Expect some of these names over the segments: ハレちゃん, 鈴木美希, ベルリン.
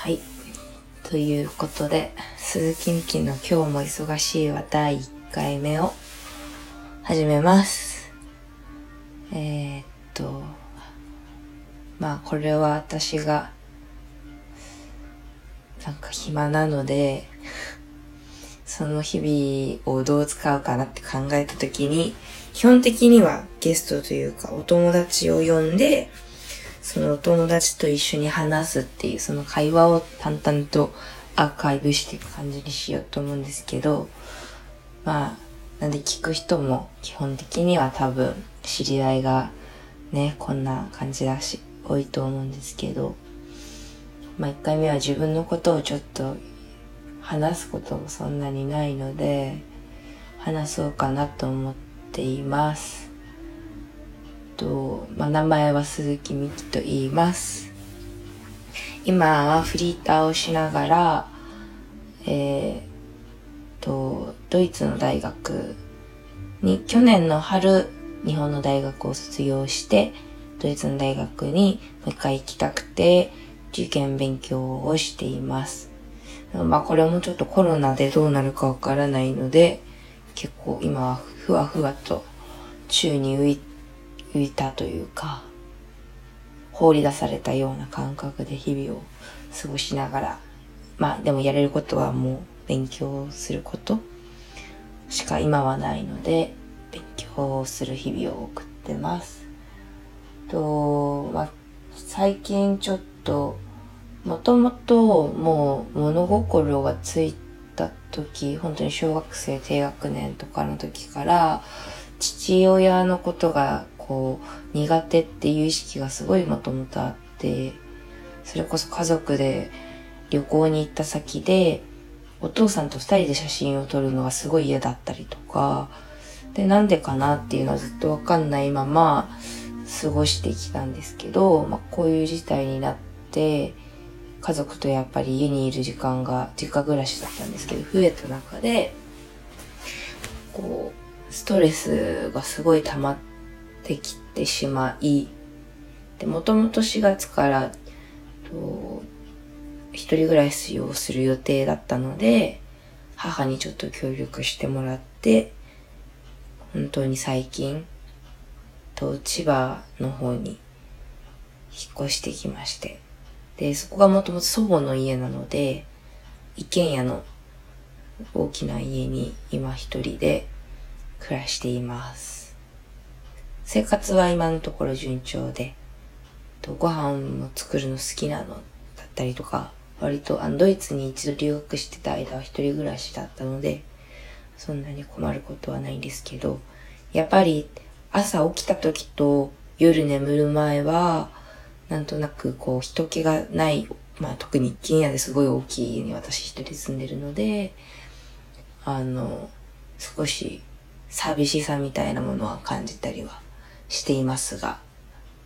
はい。ということで、鈴木美希の今日も忙しいは第1回目を始めます。これは私が、暇なので、その日々をどう使うかなって考えたときに、基本的にはゲストというかお友達を呼んで、そのお友達と一緒に話すっていうその会話を淡々とアーカイブしていく感じにしようと思うんですけど、なんで聞く人も基本的には多分知り合いがね、こんな感じだし多いと思うんですけど、1回目は自分のことをちょっと話すこともそんなにないので話そうかなと思っています。名前は鈴木美希と言います。今はフリーターをしながらドイツの大学に去年の春日本の大学を卒業してドイツの大学にもう一回行きたくて受験勉強をしています。これもちょっとコロナでどうなるかわからないので結構今はふわふわと宙に浮いたというか放り出されたような感覚で日々を過ごしながらでもやれることはもう勉強することしか今はないので勉強をする日々を送ってます。最近ちょっともともともう物心がついた時本当に小学生低学年とかの時から父親のことが苦手っていう意識がすごいもともとあってそれこそ家族で旅行に行った先でお父さんと2人で写真を撮るのがすごい嫌だったりとかでなんでかなっていうのはずっとわかんないまま過ごしてきたんですけど、こういう事態になって家族とやっぱり家にいる時間が実家暮らしだったんですけど増えた中でストレスがすごい溜まってきてしまいでもともと4月から一人暮らしをする予定だったので母にちょっと協力してもらって本当に最近千葉の方に引っ越してきましてでそこがもともと祖母の家なので一軒家の大きな家に今一人で暮らしています。生活は今のところ順調でご飯も作るの好きなのだったりとか割とドイツに一度留学してた間は一人暮らしだったのでそんなに困ることはないんですけどやっぱり朝起きた時と夜眠る前はなんとなく人気がない特に一軒家ですごい大きい家に私一人住んでるので少し寂しさみたいなものは感じたりはしていますが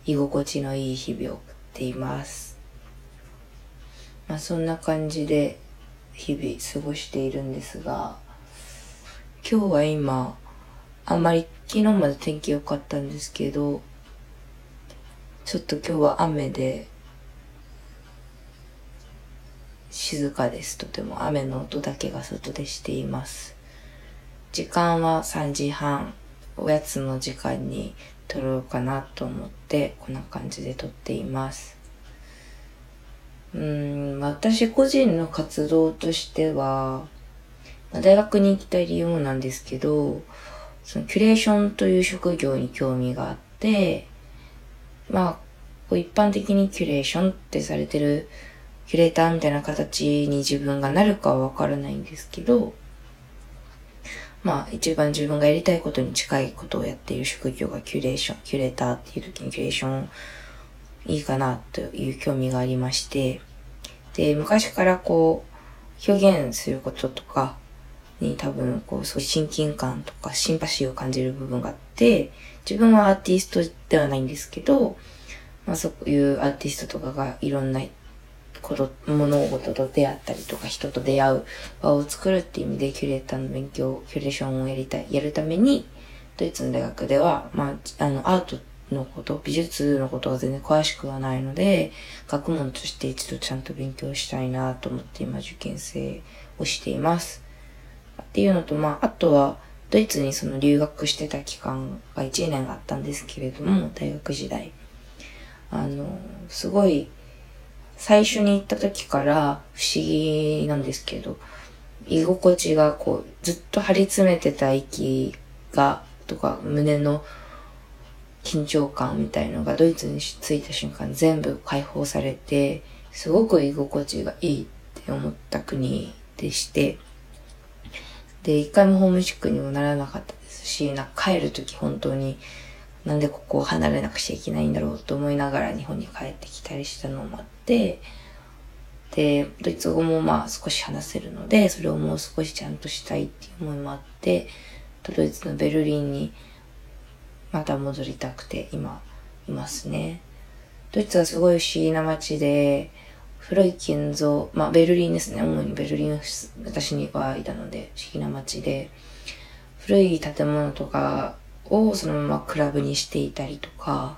居心地のいい日々を送っています。そんな感じで日々過ごしているんですが今日は今あんまり昨日まで天気良かったんですけどちょっと今日は雨で静かです。とても雨の音だけが外でしています。時間は3時半、おやつの時間に撮ろうかなと思って、こんな感じで撮っています。私個人の活動としては、大学に行きたい理由もなんですけど、そのキュレーションという職業に興味があって、一般的にキュレーションってされてるキュレーターみたいな形に自分がなるかはわからないんですけど、一番自分がやりたいことに近いことをやっている職業がキュレーターっていう時にキュレーションいいかなという興味がありまして、で、昔から表現することとかに多分そういう親近感とかシンパシーを感じる部分があって、自分はアーティストではないんですけど、そういうアーティストとかがいろんな物事と出会ったりとか人と出会う場を作るっていう意味でキュレーターの勉強キュレーションをやるためにドイツの大学ではアートのこと、美術のことは全然詳しくはないので、学問として一度ちゃんと勉強したいなと思って今受験生をしています。っていうのと、あとはドイツにその留学してた期間が1年があったんですけれども、大学時代。すごい最初に行った時から不思議なんですけど、居心地がこうずっと張り詰めてた息がとか胸の緊張感みたいのがドイツに着いた瞬間全部解放されて、すごく居心地がいいって思った国でして、で、一回もホームシックにもならなかったですし、帰るとき本当になんでここを離れなくちゃいけないんだろうと思いながら日本に帰ってきたりしたのもあって、で、ドイツ語も少し話せるので、それをもう少しちゃんとしたいっていう思いもあって、ドイツのベルリンにまた戻りたくて今いますね。ドイツはすごい不思議な街で、古い建造、ベルリンですね。主にベルリン、私にはいたので不思議な街で、古い建物とかをそのままクラブにしていたりとか、あ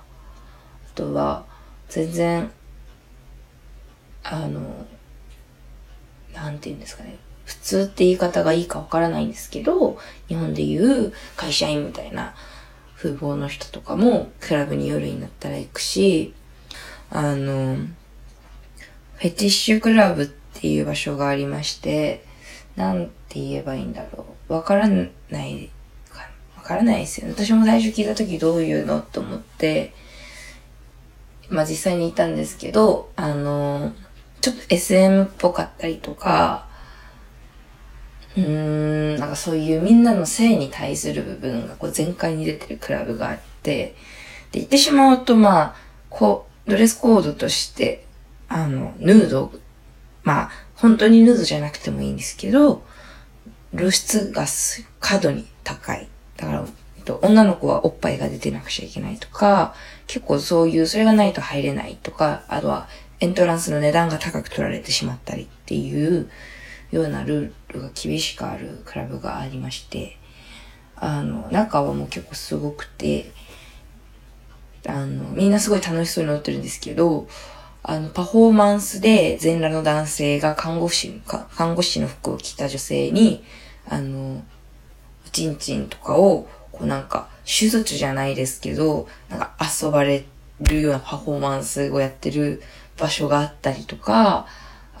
とは全然、なんていうんですかね。普通って言い方がいいかわからないんですけど、日本でいう会社員みたいな風貌の人とかもクラブに夜になったら行くし、フェティッシュクラブっていう場所がありまして、なんて言えばいいんだろう。わからないですよね。私も最初聞いた時どういうのと思って、実際にいたんですけど、ちょっと SM っぽかったりとか、そういうみんなの性に対する部分がこう全開に出てるクラブがあって、で、言ってしまうとドレスコードとして、ヌード、本当にヌードじゃなくてもいいんですけど、露出が過度に高い。だから、女の子はおっぱいが出てなくちゃいけないとか、結構そういう、それがないと入れないとか、あとはエントランスの値段が高く取られてしまったりっていう、ようなルールが厳しくあるクラブがありまして、中はもう結構すごくて、みんなすごい楽しそうに踊ってるんですけど、パフォーマンスで全裸の男性が看護師の服を着た女性に、おちんちんとかを、手術じゃないですけど、遊ばれるようなパフォーマンスをやってる場所があったりとか、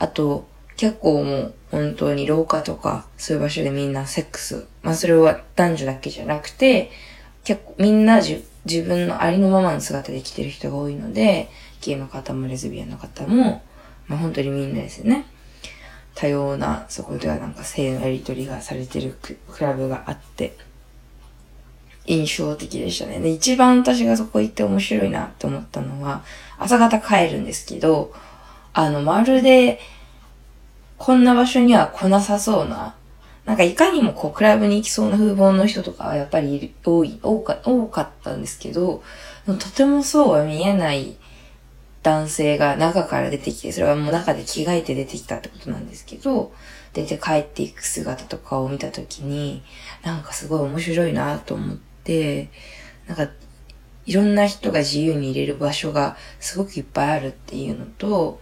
あと、結構もう本当に廊下とかそういう場所でみんなセックス。それは男女だけじゃなくて、結構みんな自分のありのままの姿で生きてる人が多いので、ゲイの方もレズビアンの方も、本当にみんなですよね。多様な、そこでは性のやりとりがされてるクラブがあって、印象的でしたね。で、一番私がそこ行って面白いなと思ったのは、朝方帰るんですけど、まるで、こんな場所には来なさそうな、いかにもクラブに行きそうな風貌の人とかはやっぱり多かったんですけど、とてもそうは見えない男性が中から出てきて、それはもう中で着替えて出てきたってことなんですけど、出て帰っていく姿とかを見たときに、すごい面白いなと思って、いろんな人が自由に入れる場所がすごくいっぱいあるっていうのと、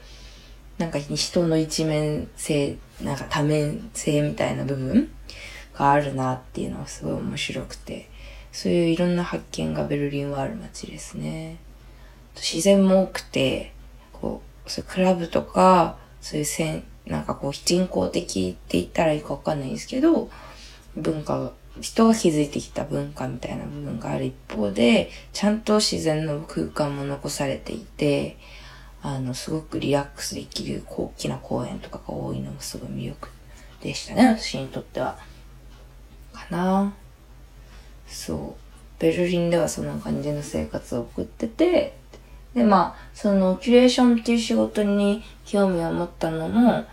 人の一面性、多面性みたいな部分があるなっていうのはすごい面白くて、そういういろんな発見がベルリンはある街ですね。自然も多くて、そういうクラブとか、そういう人工的って言ったらいいかわかんないんですけど、人が築いてきた文化みたいな部分がある一方で、ちゃんと自然の空間も残されていて、すごくリラックスできる大きな公園とかが多いのもすごい魅力でしたね、私にとっては。ベルリンではそんな感じの生活を送ってて、で、キュレーションっていう仕事に興味を持ったのも、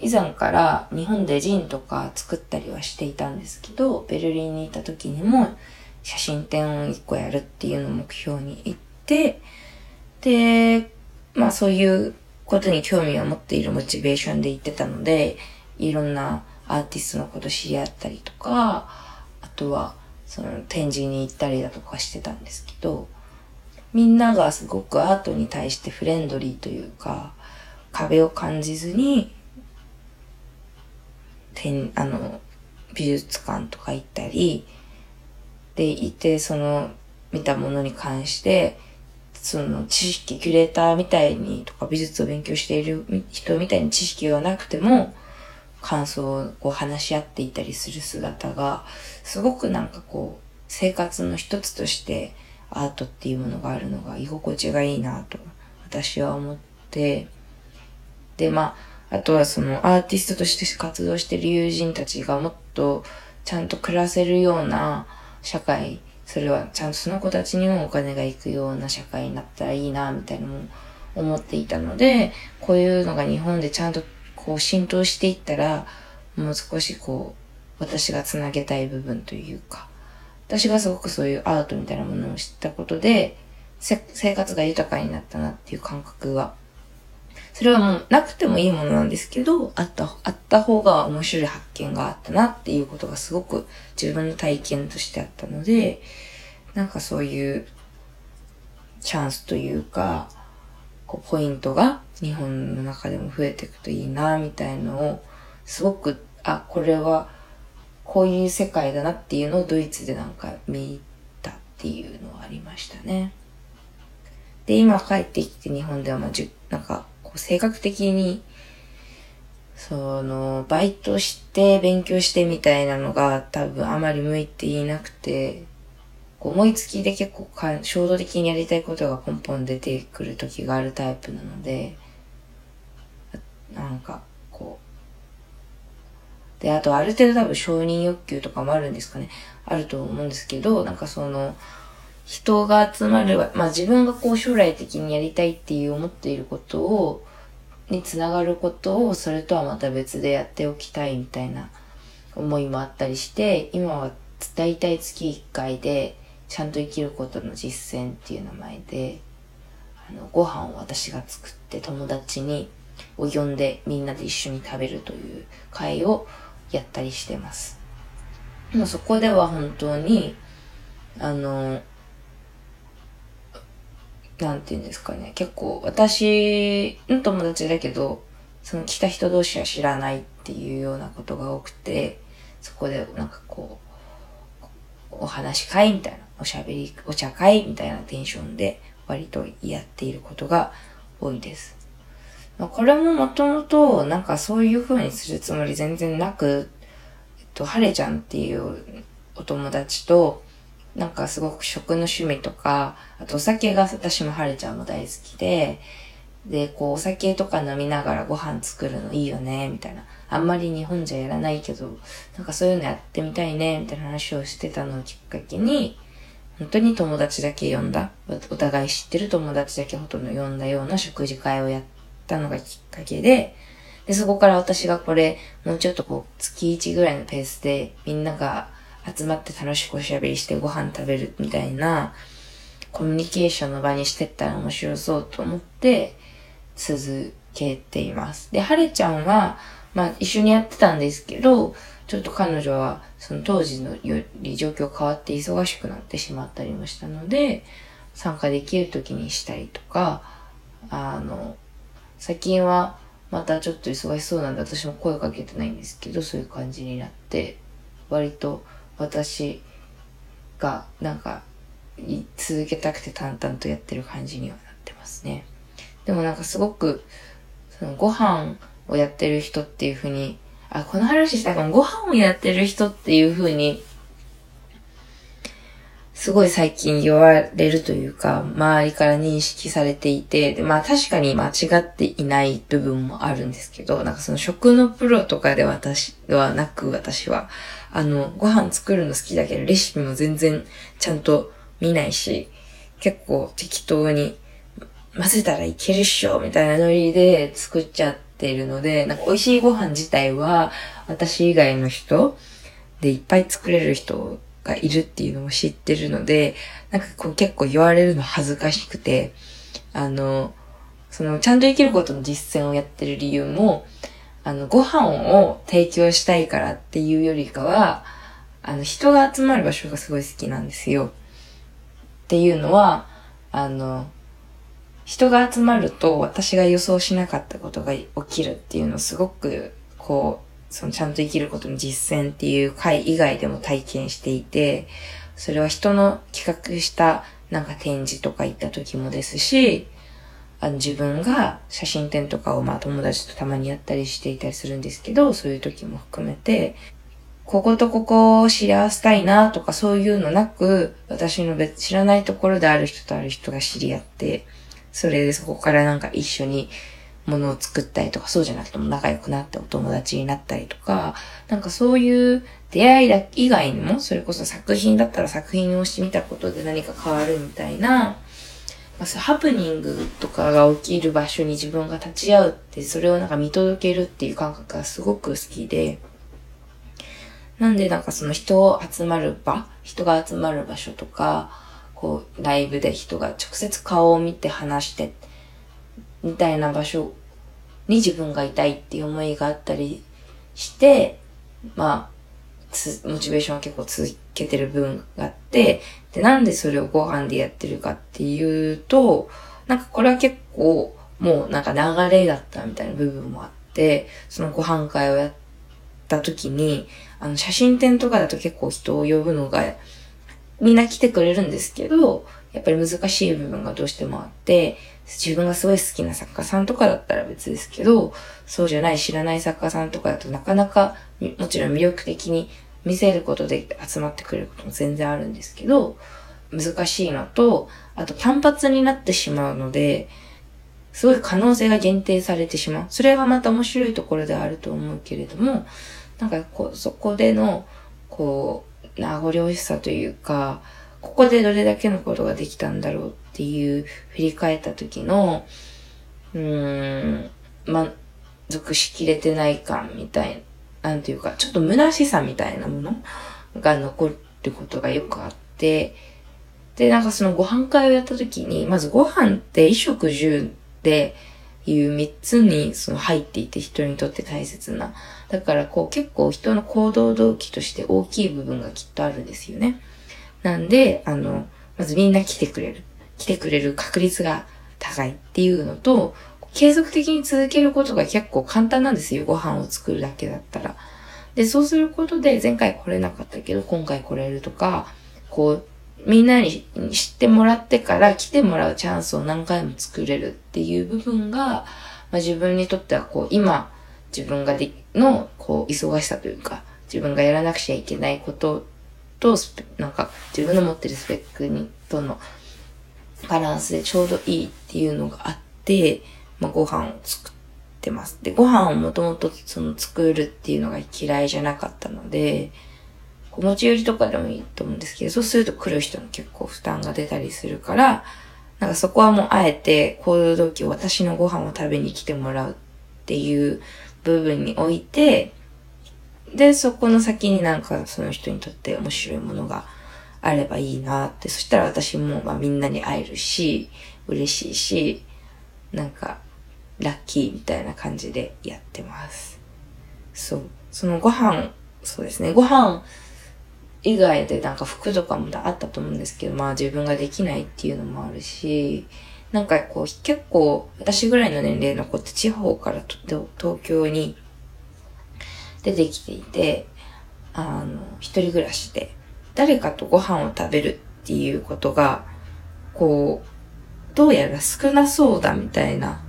以前から日本でジンとか作ったりはしていたんですけど、ベルリンにいた時にも写真展を1個やるっていうのを目標に行って、で、そういうことに興味を持っているモチベーションで行ってたので、いろんなアーティストのこと知り合ったりとか、あとは、展示に行ったりだとかしてたんですけど、みんながすごくアートに対してフレンドリーというか、壁を感じずに、美術館とか行ったり、でいて、その見たものに関して、その知識、キュレーターみたいにとか美術を勉強している人みたいに知識がなくても、感想をこう話し合っていたりする姿が、すごくなんかこう、生活の一つとしてアートっていうものがあるのが居心地がいいなと私は思って、で、まあ、あとはそのアーティストとして活動している友人たちがもっとちゃんと暮らせるような社会、それはちゃんとその子たちにもお金が行くような社会になったらいいな、みたいなのも思っていたので、こういうのが日本でちゃんとこう浸透していったら、もう少しこう、私がつなげたい部分というか、私がすごくそういうアートみたいなものを知ったことで、生活が豊かになったなっていう感覚は、それはもうなくてもいいものなんですけど、あった方が面白い発見があったなっていうことがすごく自分の体験としてあったので、なんかそういうチャンスというか、こうポイントが日本の中でも増えていくといいな、みたいのを、すごく、あ、これは、こういう世界だなっていうのをドイツでなんか見たっていうのはありましたね。で、今帰ってきて日本ではなんかこう性格的にそのバイトして勉強してみたいなのが多分あまり向いていなくて、思いつきで結構衝動的にやりたいことがポンポン出てくる時があるタイプなので、なんかこうで、あとある程度多分承認欲求とかもあるんですかね。あると思うんですけど、なんかその、人が集まる、まあ自分がこう将来的にやりたいっていう思っていることを、につながることを、それとはまた別でやっておきたいみたいな思いもあったりして、今はだいたい月1回で、ちゃんと生きることの実践っていう名前で、ご飯を私が作って友達に、を呼んでみんなで一緒に食べるという会を、やったりしてます。でもそこでは本当に、なんていうんですかね、結構私の友達だけど、その来た人同士は知らないっていうようなことが多くて、そこでなんかこう、お話会みたいな、お茶会みたいなテンションで割とやっていることが多いです。これももともとなんかそういう風にするつもり全然なく、ハレちゃんっていうお友達と、なんかすごく食の趣味とか、あとお酒が私もハレちゃんも大好きで、で、こうお酒とか飲みながらご飯作るのいいよね、みたいな。あんまり日本じゃやらないけど、なんかそういうのやってみたいね、みたいな話をしてたのをきっかけに、本当に友達だけ呼んだ、お互い知ってる友達だけほとんど呼んだような食事会をやって、たのがきっかけで、そこから私がこれ、もうちょっとこう、月1ぐらいのペースで、みんなが集まって楽しくおしゃべりしてご飯食べるみたいな、コミュニケーションの場にしてったら面白そうと思って、続けています。で、はれちゃんは、まあ一緒にやってたんですけど、ちょっと彼女は、その当時のより状況変わって忙しくなってしまったりもしたので、参加できる時にしたりとか、最近はまたちょっと忙しそうなんで私も声かけてないんですけど、そういう感じになって、割と私がなんか続けたくて淡々とやってる感じにはなってますね。でもなんかすごく、そのご飯をやってる人っていう風に、あ、この話したかも、ご飯をやってる人っていう風に、すごい最近言われるというか、周りから認識されていて、でまあ確かに間違っていない部分もあるんですけど、なんかその食のプロとかで私は、ご飯作るの好きだけど、レシピも全然ちゃんと見ないし、結構適当に混ぜたらいけるっしょ、みたいなノリで作っちゃってるので、なんか美味しいご飯自体は、私以外の人でいっぱい作れる人、がいるっていうのも知ってるので、なんかこう結構言われるの恥ずかしくて、そのちゃんと生きることの実践をやってる理由も、ご飯を提供したいからっていうよりかは、人が集まる場所がすごい好きなんですよ。っていうのは、人が集まると私が予想しなかったことが起きるっていうのをすごくちゃんと生きることの実践っていう回以外でも体験していて、それは人の企画した展示とか行った時もですし、自分が写真展とかを友達とたまにやったりしていたりするんですけど、そういう時も含めて、こことここを知り合わせたいなとかそういうのなく、私の知らないところである人とある人が知り合って、それでそこから一緒に物を作ったりとか、そうじゃなくても仲良くなってお友達になったりとか、そういう出会い以外にも、それこそ作品だったら作品をしてみたことで何か変わるみたいな、ハプニングとかが起きる場所に自分が立ち会うって、それを見届けるっていう感覚がすごく好きで、なんで人が集まる場所とか、ライブで人が直接顔を見て話してみたいな場所に自分がいたいっていう思いがあったりして、モチベーションは結構続けてる部分があって、で、なんでそれをご飯でやってるかっていうと、これは結構もう流れだったみたいな部分もあって、そのご飯会をやった時に、写真展とかだと結構人を呼ぶのが、みんな来てくれるんですけど、やっぱり難しい部分がどうしてもあって、自分がすごい好きな作家さんとかだったら別ですけど、そうじゃない知らない作家さんとかだとなかなか、もちろん魅力的に見せることで集まってくれることも全然あるんですけど、難しいのと、あと単発になってしまうので、すごい可能性が限定されてしまう。それはまた面白いところではあると思うけれども、そこでの、名残惜しさというか、ここでどれだけのことができたんだろうっていう振り返った時の満足しきれてない感みたいな、なんていうかちょっと虚しさみたいなものが残ることがよくあって、でそのご飯会をやった時に、まずご飯って衣食住でいう3つに入っていて、人にとって大切な、だから結構人の行動動機として大きい部分がきっとあるんですよね。なんでまずみんな来てくれる確率が高いっていうのと、継続的に続けることが結構簡単なんですよ、ご飯を作るだけだったら。で、そうすることで前回来れなかったけど今回来れるとか、みんなに知ってもらってから来てもらうチャンスを何回も作れるっていう部分が、自分にとっては今自分が忙しさというか、自分がやらなくちゃいけないことと自分の持ってるスペックとのバランスでちょうどいいっていうのがあって、ご飯を作ってます。で、ご飯をもともと作るっていうのが嫌いじゃなかったので、お持ち寄りとかでもいいと思うんですけど、そうすると来る人の結構負担が出たりするから、そこはもうあえて行動動機を私のご飯を食べに来てもらうっていう部分に置いて、で、そこの先にその人にとって面白いものがあればいいなって、そしたら私もみんなに会えるし、嬉しいし、ラッキーみたいな感じでやってます。そう。そうですね、ご飯以外で服とかもあったと思うんですけど、自分ができないっていうのもあるし、結構私ぐらいの年齢の子って地方から東京に出てきていて、一人暮らしで誰かとご飯を食べるっていうことがどうやら少なそうだみたいな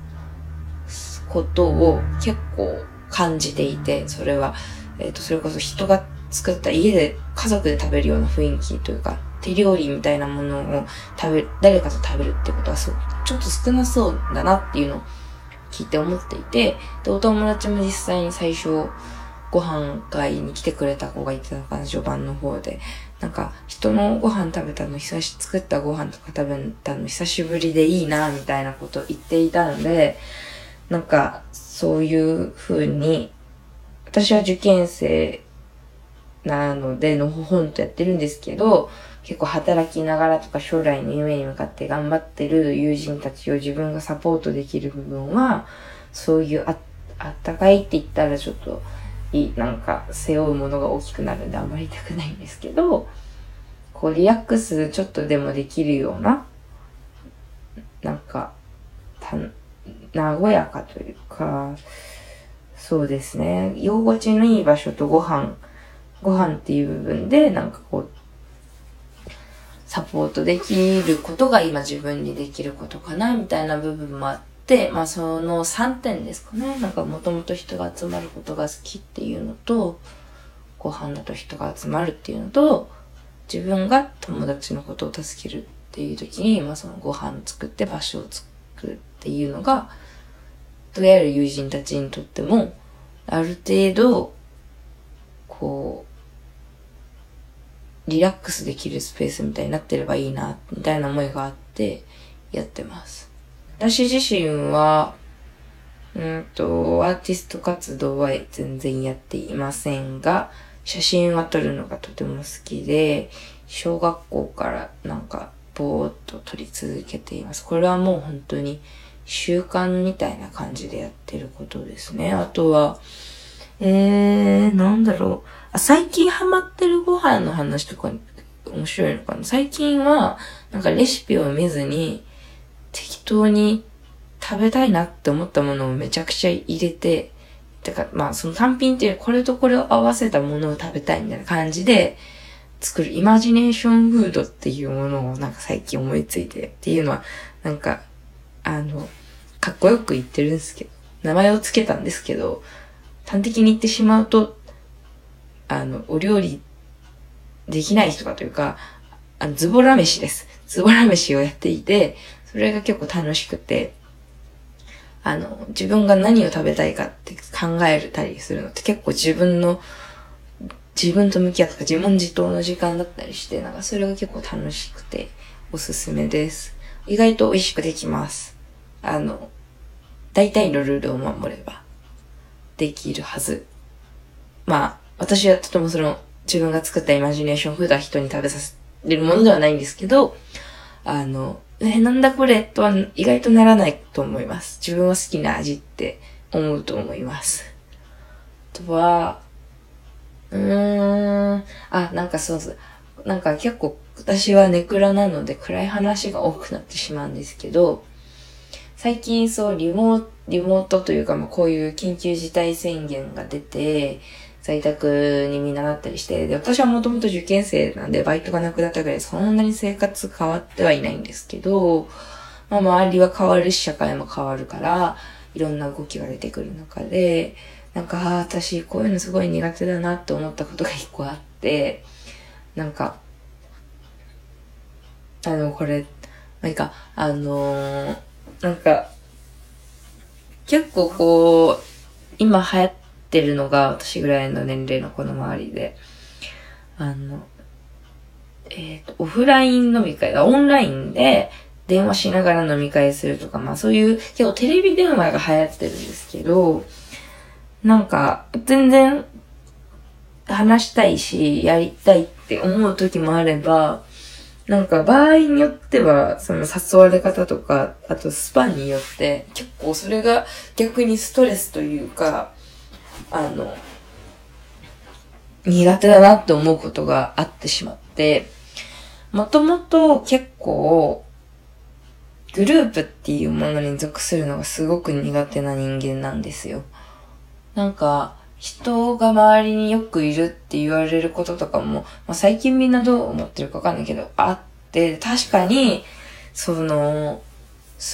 ことを結構感じていて、それはそれこそ人が作った家で家族で食べるような雰囲気というか、手料理みたいなものを誰かと食べるってことはちょっと少なそうだなっていうのを聞いて思っていて、で、お友達も実際に最初ご飯会に来てくれた子がいてたのかな、序盤の方で。人のご飯食べたの作ったご飯とか食べたの久しぶりでいいなみたいなことを言っていたので、そういう風に、私は受験生なのでのほほんとやってるんですけど、結構働きながらとか将来の夢に向かって頑張ってる友人たちを自分がサポートできる部分は、そういうあったかいって言ったらちょっと背負うものが大きくなるんであんまり痛くないんですけど、リラックスちょっとでもできるようななんか、和やかというか、そうですね。居心地のいい場所とご飯っていう部分で、なんかこう、サポートできることが今自分にできることかな、みたいな部分もあって、まあその3点ですかね。なんかもともと人が集まることが好きっていうのと、ご飯だと人が集まるっていうのと、自分が友達のことを助けるっていう時に、まあそのご飯作って場所を作るっていうのが、とりあえず友人たちにとっても、ある程度、こう、リラックスできるスペースみたいになってればいいな、みたいな思いがあって、やってます。私自身は、アーティスト活動は全然やっていませんが、写真は撮るのがとても好きで、小学校からなんか、ぼーっと撮り続けています。これはもう本当に、習慣みたいな感じでやってることですね。あとは、なんだろう。最近ハマってるご飯の話とか面白いのかな。最近は、なんかレシピを見ずに、適当に食べたいなって思ったものをめちゃくちゃ入れて、てか、まあその単品っていうこれとこれを合わせたものを食べたいみたいな感じで作るイマジネーションフードっていうものをなんか最近思いついてっていうのは、なんか、かっこよく言ってるんですけど、名前をつけたんですけど、端的に言ってしまうと、お料理できない人かというか、ズボラ飯です。ズボラ飯をやっていて、それが結構楽しくて、自分が何を食べたいかって考えたりするのって結構自分と向き合うとか自問自答の時間だったりして、なんかそれが結構楽しくておすすめです。意外と美味しくできます。大体のルールを守れば、できるはず。まあ、私はとてもその、自分が作ったイマジネーションフードは人に食べさせるものではないんですけど、なんだこれとは意外とならないと思います。自分は好きな味って思うと思います。あとは、なんかそうそう。なんか結構私はネクラなので暗い話が多くなってしまうんですけど、最近そうリモートというか、まあこういう緊急事態宣言が出て、在宅にみんななったりして、で、私はもともと受験生なんでバイトがなくなったぐらいそんなに生活変わってはいないんですけど、まあ周りは変わるし社会も変わるから、いろんな動きが出てくる中で、なんか私こういうのすごい苦手だなって思ったことが一個あって、なんか、これ、なんか、なんか、結構こう、今流行ってるのが私ぐらいの年齢のこの周りで、オフライン飲み会、オンラインで電話しながら飲み会するとか、まあそういう、結構テレビ電話が流行ってるんですけど、なんか、全然、話したいし、やりたいって思う時もあれば、なんか場合によっては、その誘われ方とか、あとスパンによって、結構それが逆にストレスというか、苦手だなって思うことがあってしまって、もともと結構、グループっていうものに属するのがすごく苦手な人間なんですよ。なんか、人が周りによくいるって言われることとかも、まあ、最近みんなどう思ってるかわかんないけど、あって、確かに、す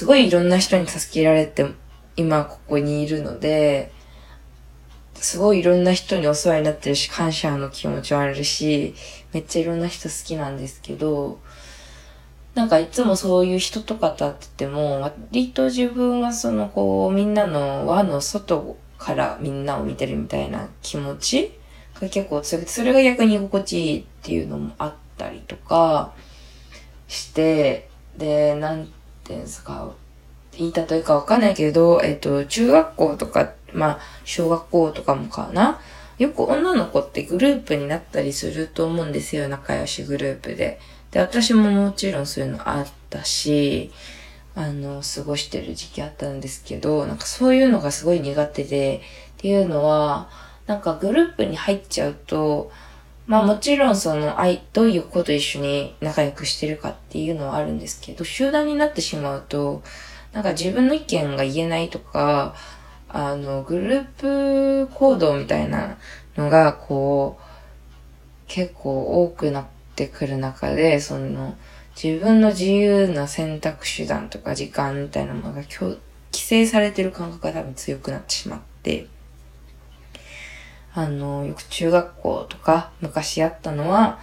ごいいろんな人に助けられて、今ここにいるので、すごいいろんな人にお世話になってるし、感謝の気持ちはあるし、めっちゃいろんな人好きなんですけど、なんかいつもそういう人とかと会ってても、割と自分はみんなの輪の外からみんなを見てるみたいな気持ちが結構強くて、それが逆に居心地いいっていうのもあったりとかして、で、なんていうんですか、言いたというかわかんないけど、中学校とか、まあ、小学校とかもかな、よく女の子ってグループになったりすると思うんですよ、仲良しグループで。で、私ももちろんそういうのあったし、過ごしてる時期あったんですけど、なんかそういうのがすごい苦手で、っていうのは、なんかグループに入っちゃうと、まあもちろんそのどういう子と一緒に仲良くしてるかっていうのはあるんですけど、集団になってしまうと、なんか自分の意見が言えないとか、グループ行動みたいなのがこう、結構多くなってくる中で、その自分の自由な選択手段とか時間みたいなものが規制されてる感覚が多分強くなってしまって、よく中学校とか昔やったのは、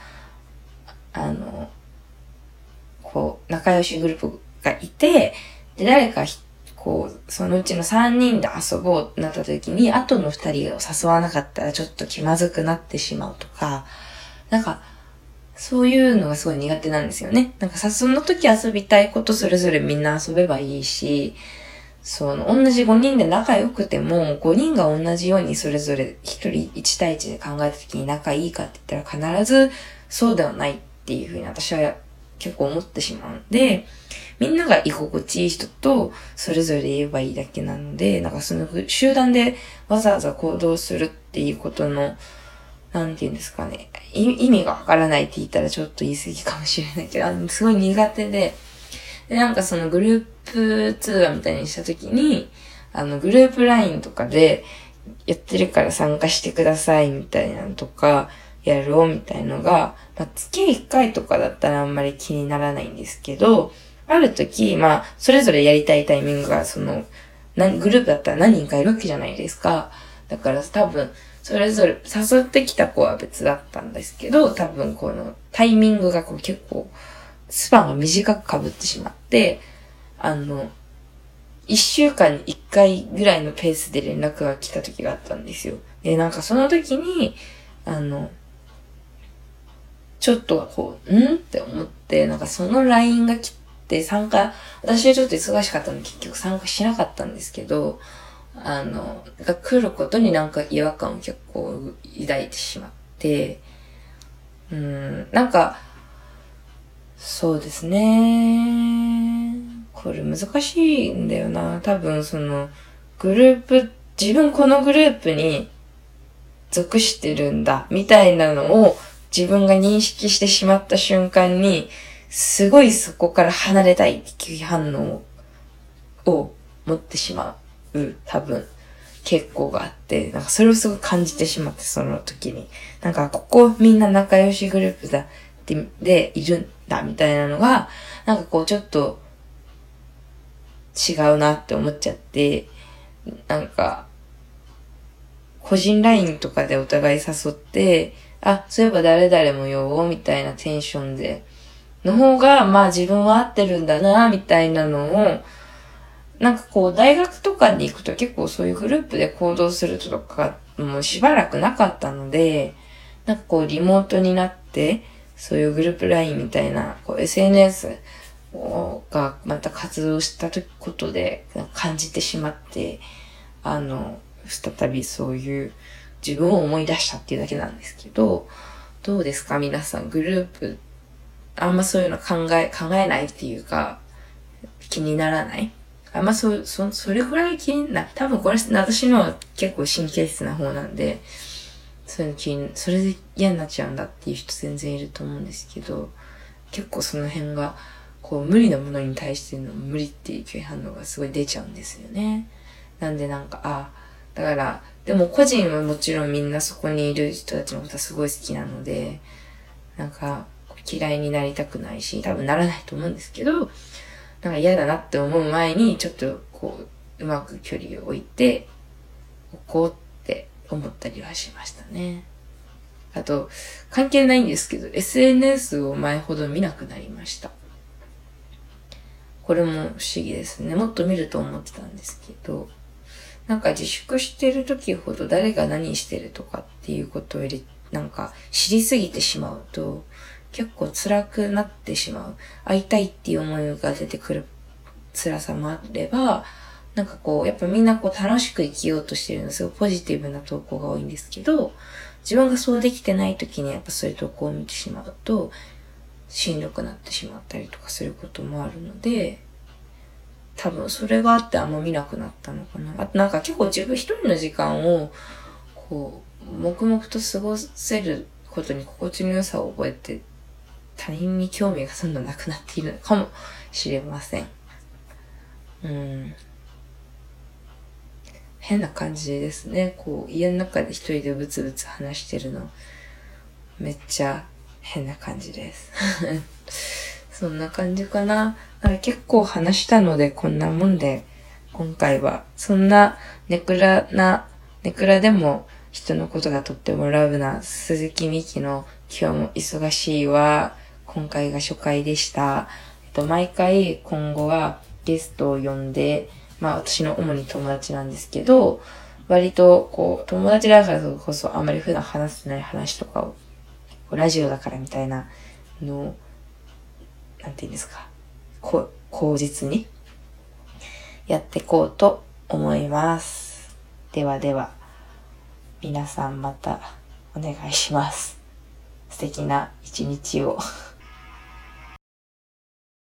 こう、仲良しグループがいて、で、誰かこう、そのうちの3人で遊ぼうってなった時に、後の2人を誘わなかったらちょっと気まずくなってしまうとか、なんか、そういうのがすごい苦手なんですよね。なんかさ、その時遊びたいことそれぞれみんな遊べばいいし、同じ5人で仲良くても、5人が同じようにそれぞれ1人1対1で考えた時に仲いいかって言ったら必ずそうではないっていうふうに私は結構思ってしまうんで、みんなが居心地いい人とそれぞれ言えばいいだけなので、なんかその集団でわざわざ行動するっていうことの、なんていうんですかね、意味がわからないって言ったらちょっと言い過ぎかもしれないけど、すごい苦手で、なんかそのグループ通話みたいにしたときに、グループLINEとかでやってるから参加してくださいみたいなのとか、やろうみたいのが、まあ、月1回とかだったらあんまり気にならないんですけど、あるとき、まあ、それぞれやりたいタイミングが、グループだったら何人かいるわけじゃないですか。だから多分、それぞれ誘ってきた子は別だったんですけど、多分このタイミングがこう結構、スパンが短く被ってしまって、1週間に1回ぐらいのペースで連絡が来た時があったんですよ。で、なんかその時に、ちょっとこう、んって思って、なんかその LINE が来て私はちょっと忙しかったので結局参加しなかったんですけど、が来ることになんか違和感を結構抱いてしまって、なんか、そうですね。これ難しいんだよな。多分自分このグループに属してるんだ、みたいなのを自分が認識してしまった瞬間に、すごいそこから離れたいっていう反応を持ってしまう、多分、結構があって、なんかそれをすごい感じてしまって、その時に。なんかここみんな仲良しグループだ。でいるんだみたいなのがなんかこうちょっと違うなって思っちゃって、なんか個人LINEとかでお互い誘って、あ、そういえば誰々もよみたいなテンションでの方がまあ自分は合ってるんだなみたいなのを、なんかこう大学とかに行くと結構そういうグループで行動するとかもうしばらくなかったので、なんかこうリモートになってそういうグループLINEみたいな、こう SNS がまた活動したことで感じてしまって、再びそういう自分を思い出したっていうだけなんですけど、どうですか皆さん、グループ、あんまそういうの考えないっていうか、気にならない？あんまそれぐらい気にな、多分これ私のは結構神経質な方なんで、それで嫌になっちゃうんだっていう人全然いると思うんですけど、結構その辺がこう無理なものに対しての無理っていう拒否反応がすごい出ちゃうんですよね。なんでなんか、だからでも個人はもちろんみんなそこにいる人たちのことはすごい好きなので、なんか嫌いになりたくないし、多分ならないと思うんですけど、なんか嫌だなって思う前にちょっとこううまく距離を置いてこう思ったりはしましたね。あと、関係ないんですけど、SNS を前ほど見なくなりました。これも不思議ですね。もっと見ると思ってたんですけど、なんか自粛してる時ほど誰が何してるとかっていうことをなんか知りすぎてしまうと、結構辛くなってしまう。会いたいっていう思いが出てくる辛さもあれば、なんかこう、やっぱみんなこう楽しく生きようとしてるのですごいポジティブな投稿が多いんですけど、自分がそうできてない時にやっぱそういう投稿を見てしまうと、しんどくなってしまったりとかすることもあるので、多分それがあってあんま見なくなったのかな。あとなんか結構自分一人の時間を、こう、黙々と過ごせることに心地の良さを覚えて、他人に興味がどんどんなくなっているのかもしれません。変な感じですね。こう、家の中で一人でブツブツ話してるの、めっちゃ変な感じです。そんな感じかな。結構話したので、こんなもんで、今回は、そんなネクラでも人のことがとってもラブな鈴木美希の今日も忙しいは、今回が初回でした。毎回今後はゲストを呼んで、私の主に友達なんですけど、割とこう、友達だからこそあんまり普段話してない話とかを、ラジオだからみたいなのを、なんていうんですか、口実にやっていこうと思います。ではでは、皆さんまたお願いします。素敵な一日を。